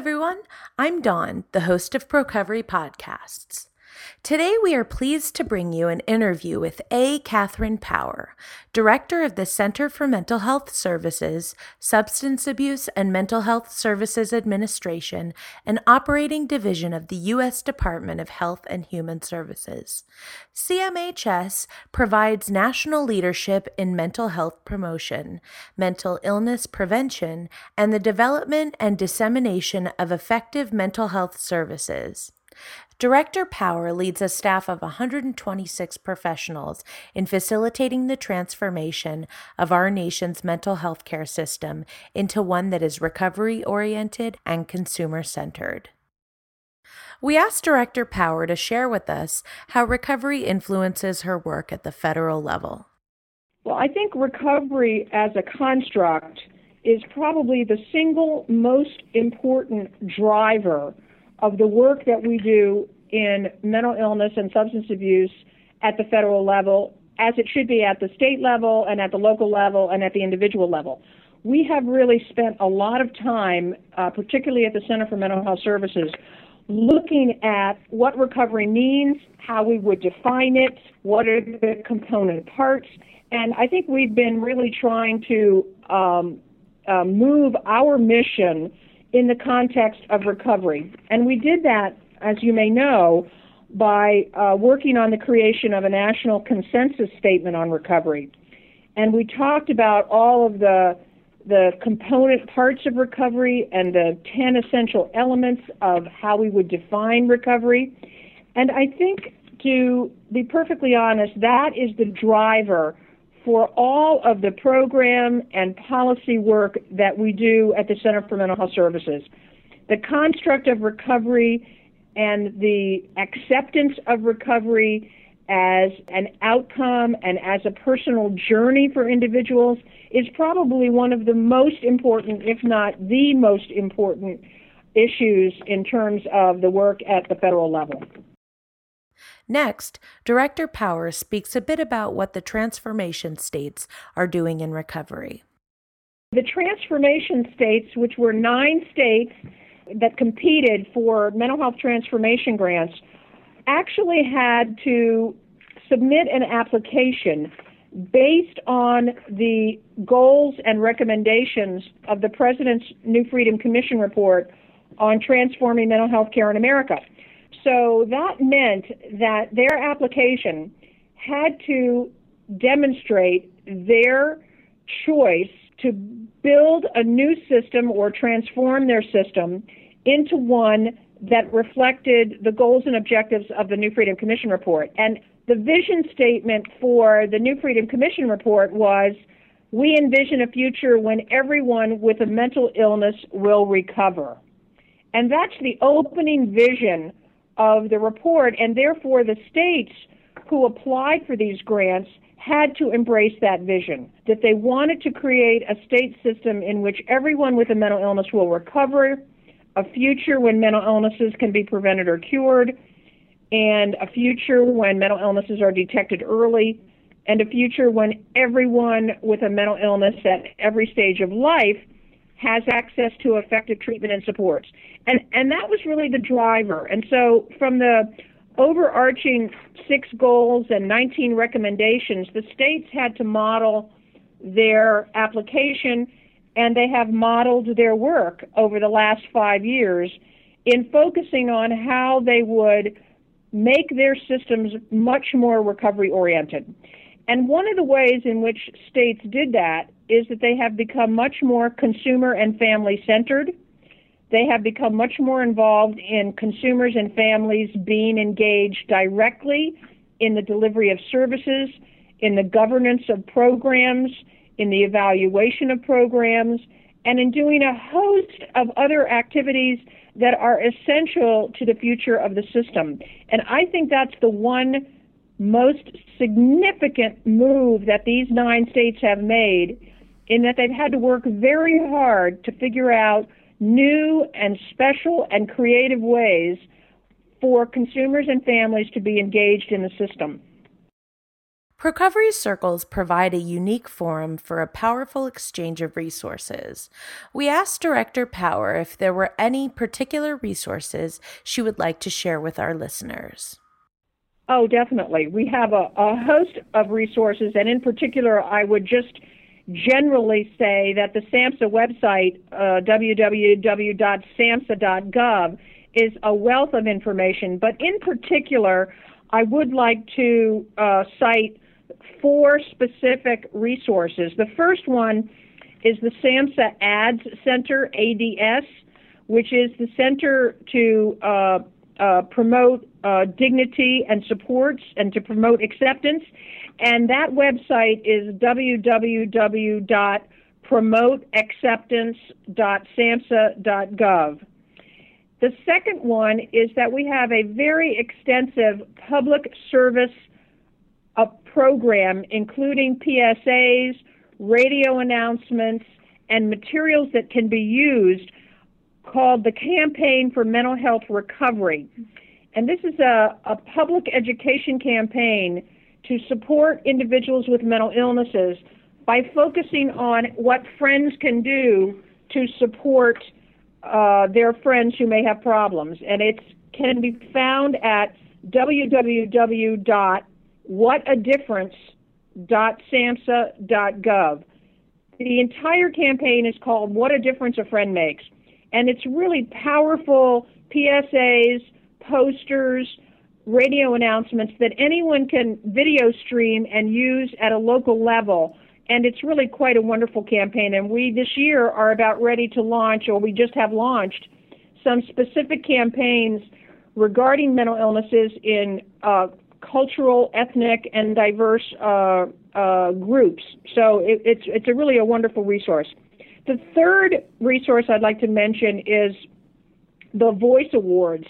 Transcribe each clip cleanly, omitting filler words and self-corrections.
everyone. I'm Dawn, the host of Procovery Podcasts. Today, we are pleased to bring you an interview with A. Katherine Power, Director of the Center for Mental Health Services, Substance Abuse and Mental Health Services Administration, an operating division of the U.S. Department of Health and Human Services. CMHS provides national leadership in mental health promotion, mental illness prevention, and the development and dissemination of effective mental health services. Director Power leads a staff of 126 professionals in facilitating the transformation of our nation's mental health care system into one that is recovery-oriented and consumer-centered. We asked Director Power to share with us how recovery influences her work at the federal level. Well, I think recovery as a construct is probably the single most important driver of the work that we do in mental illness and substance abuse at the federal level, as it should be at the state level and at the local level and at the individual level. We have really spent a lot of time, particularly at the Center for Mental Health Services, looking at what recovery means, how we would define it, what are the component parts, and I think we've been really trying to move our mission in the context of recovery. And we did that, as you may know, by working on the creation of a national consensus statement on recovery. And we talked about all of the component parts of recovery and the 10 essential elements of how we would define recovery. And I think, to be perfectly honest, that is the driver for all of the program and policy work that we do at the Center for Mental Health Services. The construct of recovery and the acceptance of recovery as an outcome and as a personal journey for individuals is probably one of the most important, if not the most important, issues in terms of the work at the federal level. Next, Director Power speaks a bit about what the transformation states are doing in recovery. The transformation states, which were 9 states that competed for mental health transformation grants, actually had to submit an application based on the goals and recommendations of the President's New Freedom Commission report on transforming mental health care in America. So that meant that their application had to demonstrate their choice to build a new system or transform their system into one that reflected the goals and objectives of the New Freedom Commission report. And the vision statement for the New Freedom Commission report was, "We envision a future when everyone with a mental illness will recover." And that's the opening vision of the report, and therefore the states who applied for these grants had to embrace that vision, that they wanted to create a state system in which everyone with a mental illness will recover, a future when mental illnesses can be prevented or cured, and a future when mental illnesses are detected early, and a future when everyone with a mental illness at every stage of life has access to effective treatment and supports. And that was really the driver. And so from the overarching 6 goals and 19 recommendations, the states had to model their application, and they have modeled their work over the last 5 years in focusing on how they would make their systems much more recovery-oriented. And one of the ways in which states did that is that they have become much more consumer and family-centered. They have become much more involved in consumers and families being engaged directly in the delivery of services, in the governance of programs, in the evaluation of programs, and in doing a host of other activities that are essential to the future of the system. And I think that's the one most significant move that these 9 states have made, in that they've had to work very hard to figure out new and special and creative ways for consumers and families to be engaged in the system. Procovery circles provide a unique forum for a powerful exchange of resources. We asked Director Power if there were any particular resources she would like to share with our listeners. Oh, definitely. We have a host of resources, and in particular, I would just generally say that the SAMHSA website, www.samhsa.gov, is a wealth of information, but in particular, I would like to cite four specific resources. The first one is the SAMHSA Ads Center, ADS, which is the center to promote dignity and supports and to promote acceptance. And that website is www.promoteacceptance.samhsa.gov. The second one is that we have a very extensive public service program, including PSAs, radio announcements, and materials that can be used, called the Campaign for Mental Health Recovery. And this is a public education campaign to support individuals with mental illnesses by focusing on what friends can do to support their friends who may have problems. And it can be found at www.whatadifference.samhsa.gov. The entire campaign is called What a Difference a Friend Makes. And it's really powerful PSAs, posters, radio announcements that anyone can video stream and use at a local level. And it's really quite a wonderful campaign. And we this year are about ready to launch, or we just have launched, some specific campaigns regarding mental illnesses in cultural, ethnic, and diverse groups. So it's a really a wonderful resource. The third resource I'd like to mention is the Voice Awards.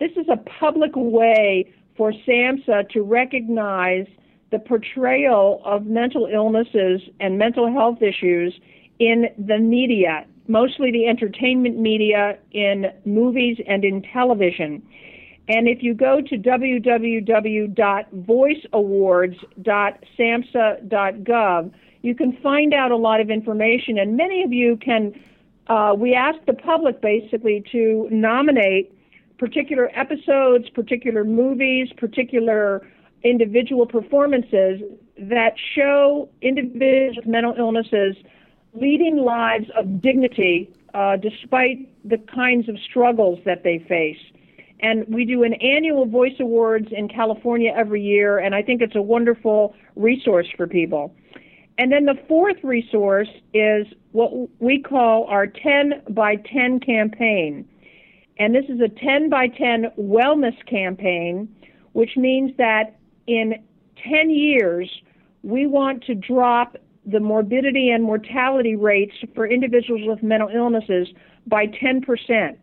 This is a public way for SAMHSA to recognize the portrayal of mental illnesses and mental health issues in the media, mostly the entertainment media, in movies and in television. And if you go to www.voiceawards.samhsa.gov, you can find out a lot of information, and many of you can, we ask the public basically to nominate particular episodes, particular movies, particular individual performances that show individuals with mental illnesses leading lives of dignity despite the kinds of struggles that they face. And we do an annual Voice Awards in California every year, and I think it's a wonderful resource for people. And then the fourth resource is what we call our 10 by 10 campaign. And this is a 10 by 10 wellness campaign, which means that in 10 years, we want to drop the morbidity and mortality rates for individuals with mental illnesses by 10%,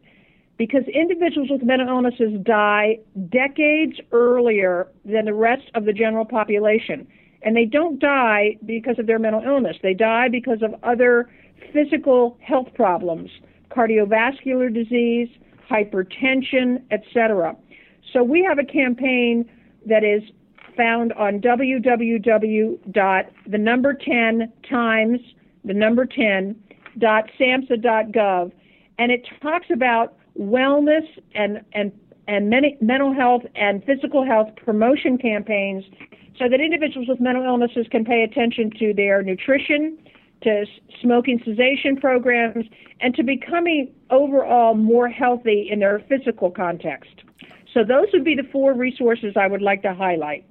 because individuals with mental illnesses die decades earlier than the rest of the general population. And they don't die because of their mental illness. They die because of other physical health problems, cardiovascular disease, hypertension, etc. So we have a campaign that is found on www.1010.samhsa.gov, and it talks about wellness and many mental health and physical health promotion campaigns, so that individuals with mental illnesses can pay attention to their nutrition, to smoking cessation programs, and to becoming overall more healthy in their physical context. So those would be the four resources I would like to highlight.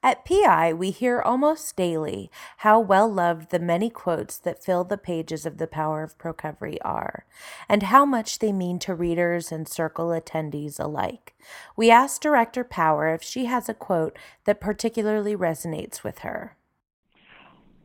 At PI, we hear almost daily how well-loved the many quotes that fill the pages of The Power of Procovery are, and how much they mean to readers and circle attendees alike. We asked Director Power if she has a quote that particularly resonates with her.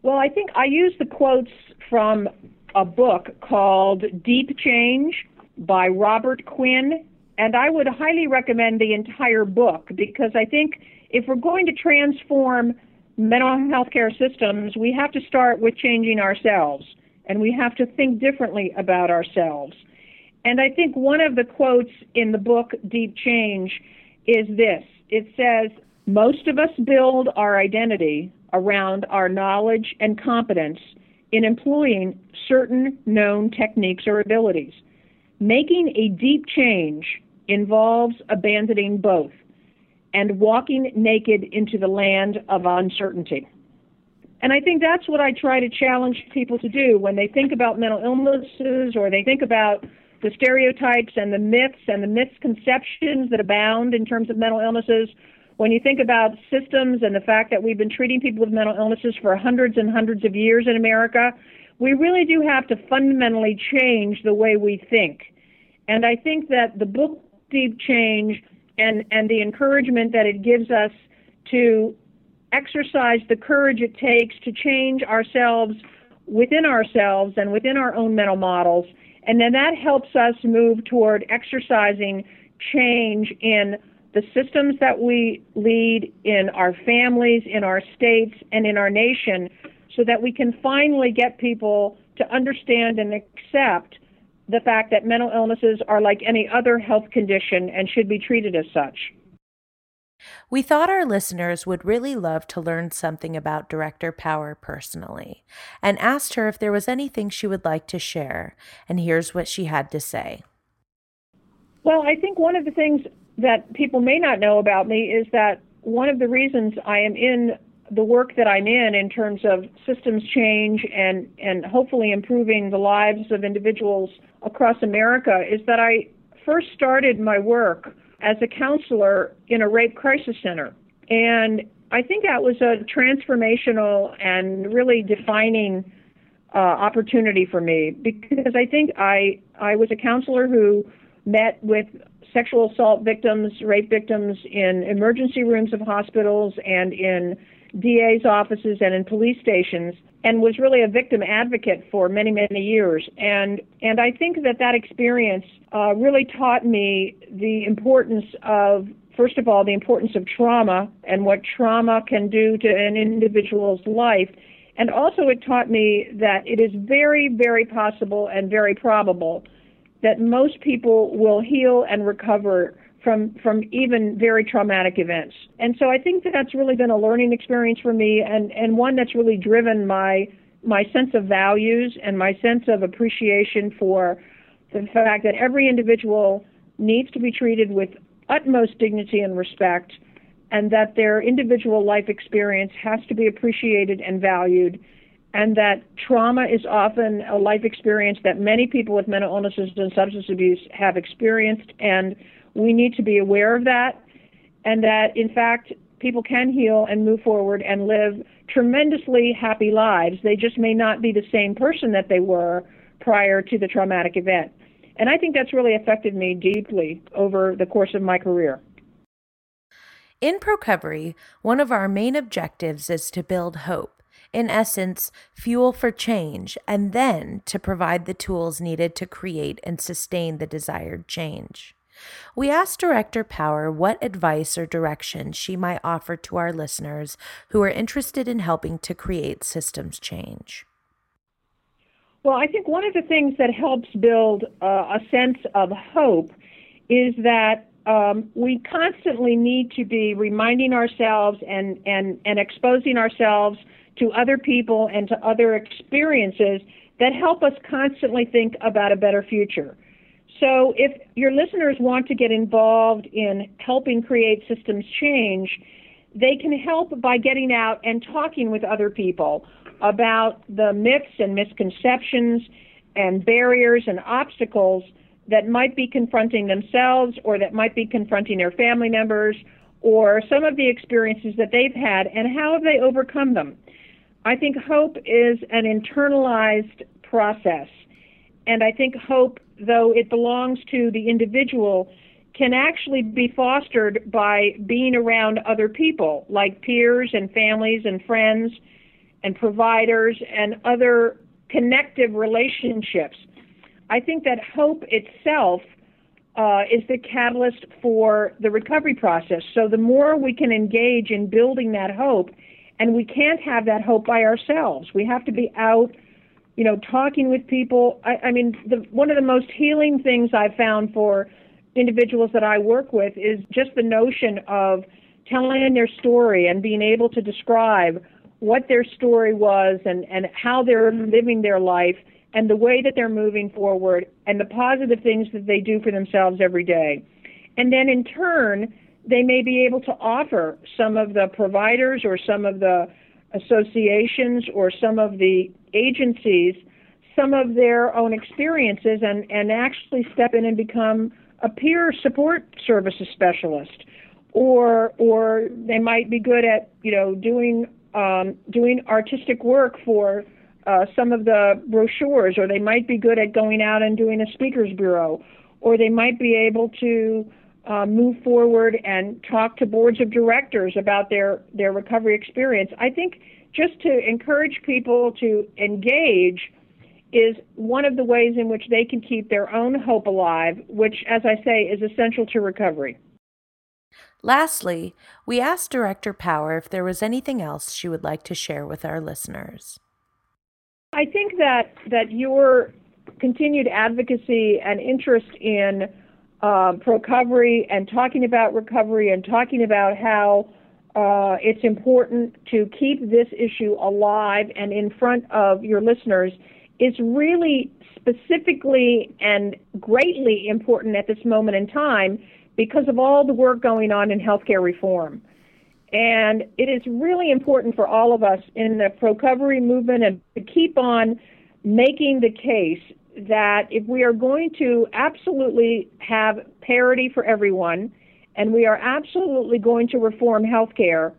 Well, I think I use the quotes from a book called Deep Change by Robert Quinn, and I would highly recommend the entire book, because I think if we're going to transform mental health care systems, we have to start with changing ourselves, and we have to think differently about ourselves. And I think one of the quotes in the book, Deep Change, is this. It says, Most of us build our identity around our knowledge and competence in employing certain known techniques or abilities. Making a deep change involves abandoning both and walking naked into the land of uncertainty. And I think that's what I try to challenge people to do when they think about mental illnesses or they think about the stereotypes and the myths and the misconceptions that abound in terms of mental illnesses. When you think about systems and the fact that we've been treating people with mental illnesses for hundreds and hundreds of years in America, we really do have to fundamentally change the way we think. And I think that the book Deep Change and the encouragement that it gives us to exercise the courage it takes to change ourselves and within our own mental models, and then that helps us move toward exercising change in the systems that we lead, in our families, in our states, and in our nation, so that we can finally get people to understand and accept the fact that mental illnesses are like any other health condition and should be treated as such. We thought our listeners would really love to learn something about Director Power personally, and asked her if there was anything she would like to share, and here's what she had to say. Well, I think one of the things that people may not know about me is that one of the reasons I am in the work that I'm in terms of systems change and hopefully improving the lives of individuals across America, is that I first started my work as a counselor in a rape crisis center. And I think that was a transformational and really defining opportunity for me, because I think I was a counselor who met with sexual assault victims, rape victims in emergency rooms of hospitals and in DA's offices and in police stations, and was really a victim advocate for many, many years. And I think that experience really taught me the importance of, first of all, the importance of trauma and what trauma can do to an individual's life. And also it taught me that it is very, very possible and very probable that most people will heal and recover from even very traumatic events. And so I think that's really been a learning experience for me, and one that's really driven my sense of values and my sense of appreciation for the fact that every individual needs to be treated with utmost dignity and respect, and that their individual life experience has to be appreciated and valued, and that trauma is often a life experience that many people with mental illnesses and substance abuse have experienced, and we need to be aware of that, and that, in fact, people can heal and move forward and live tremendously happy lives. They just may not be the same person that they were prior to the traumatic event. And I think that's really affected me deeply over the course of my career. In Procovery, one of our main objectives is to build hope, in essence, fuel for change, and then to provide the tools needed to create and sustain the desired change. We asked Director Power what advice or direction she might offer to our listeners who are interested in helping to create systems change. Well, I think one of the things that helps build a sense of hope is that we constantly need to be reminding ourselves and exposing ourselves to other people and to other experiences that help us constantly think about a better future. So if your listeners want to get involved in helping create systems change, they can help by getting out and talking with other people about the myths and misconceptions and barriers and obstacles that might be confronting themselves or that might be confronting their family members or some of the experiences that they've had, and how have they overcome them. I think hope is an internalized process, and I think hope, though it belongs to the individual, can actually be fostered by being around other people, like peers and families and friends and providers and other connective relationships. I think that hope itself is the catalyst for the recovery process. So the more we can engage in building that hope, and we can't have that hope by ourselves. We have to be out, talking with people. One of the most healing things I've found for individuals that I work with is just the notion of telling their story and being able to describe what their story was and how they're living their life and the way that they're moving forward and the positive things that they do for themselves every day. And then in turn, they may be able to offer some of the providers or some of the associations or some of the agencies some of their own experiences and actually step in and become a peer support services specialist. Or they might be good at, you know, doing artistic work for some of the brochures, or they might be good at going out and doing a speakers bureau, or they might be able to move forward and talk to boards of directors about their recovery experience. I think just to encourage people to engage is one of the ways in which they can keep their own hope alive, which, as I say, is essential to recovery. Lastly, we asked Director Power if there was anything else she would like to share with our listeners. I think that your continued advocacy and interest in Procovery and talking about recovery and talking about how it's important to keep this issue alive and in front of your listeners is really specifically and greatly important at this moment in time because of all the work going on in healthcare reform. And it is really important for all of us in the Procovery movement and to keep on making the case that if we are going to absolutely have parity for everyone and we are absolutely going to reform healthcare,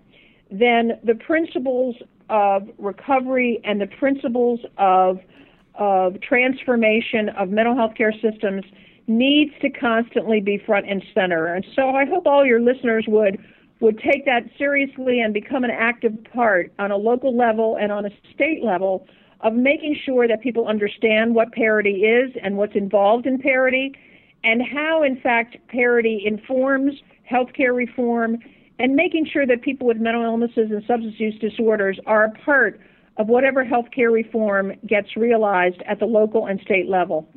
then the principles of recovery and the principles of transformation of mental health care systems needs to constantly be front and center. And so I hope all your listeners would take that seriously and become an active part on a local level and on a state level of making sure that people understand what parity is and what's involved in parity and how, in fact, parity informs healthcare reform and making sure that people with mental illnesses and substance use disorders are a part of whatever healthcare reform gets realized at the local and state level.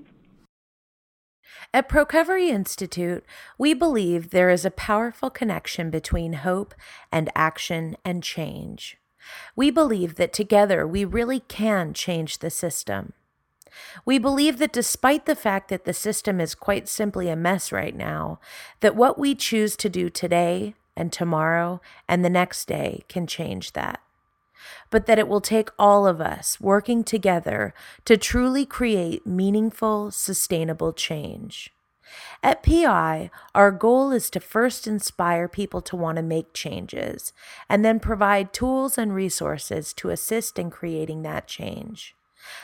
At Procovery Institute, we believe there is a powerful connection between hope and action and change. We believe that together we really can change the system. We believe that despite the fact that the system is quite simply a mess right now, that what we choose to do today and tomorrow and the next day can change that. But that it will take all of us working together to truly create meaningful, sustainable change. At PI, our goal is to first inspire people to want to make changes, and then provide tools and resources to assist in creating that change.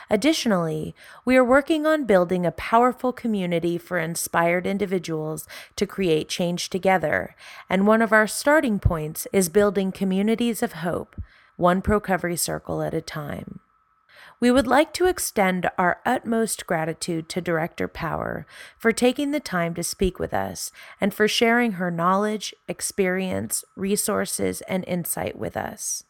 Additionally, we are working on building a powerful community for inspired individuals to create change together, and one of our starting points is building communities of hope, one Procovery circle at a time. We would like to extend our utmost gratitude to Director Power for taking the time to speak with us and for sharing her knowledge, experience, resources, and insight with us.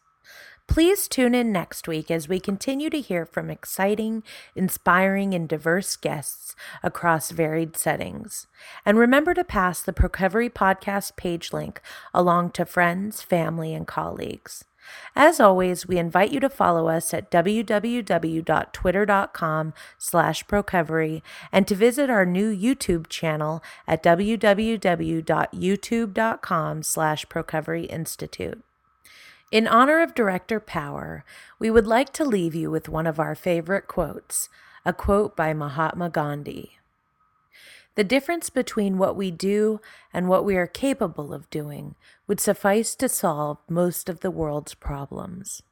Please tune in next week as we continue to hear from exciting, inspiring, and diverse guests across varied settings. And remember to pass the Procovery podcast page link along to friends, family, and colleagues. As always, we invite you to follow us at www.twitter.com/Procovery and to visit our new YouTube channel at www.youtube.com/Procovery Institute. In honor of Director Power, we would like to leave you with one of our favorite quotes, a quote by Mahatma Gandhi. The difference between what we do and what we are capable of doing would suffice to solve most of the world's problems.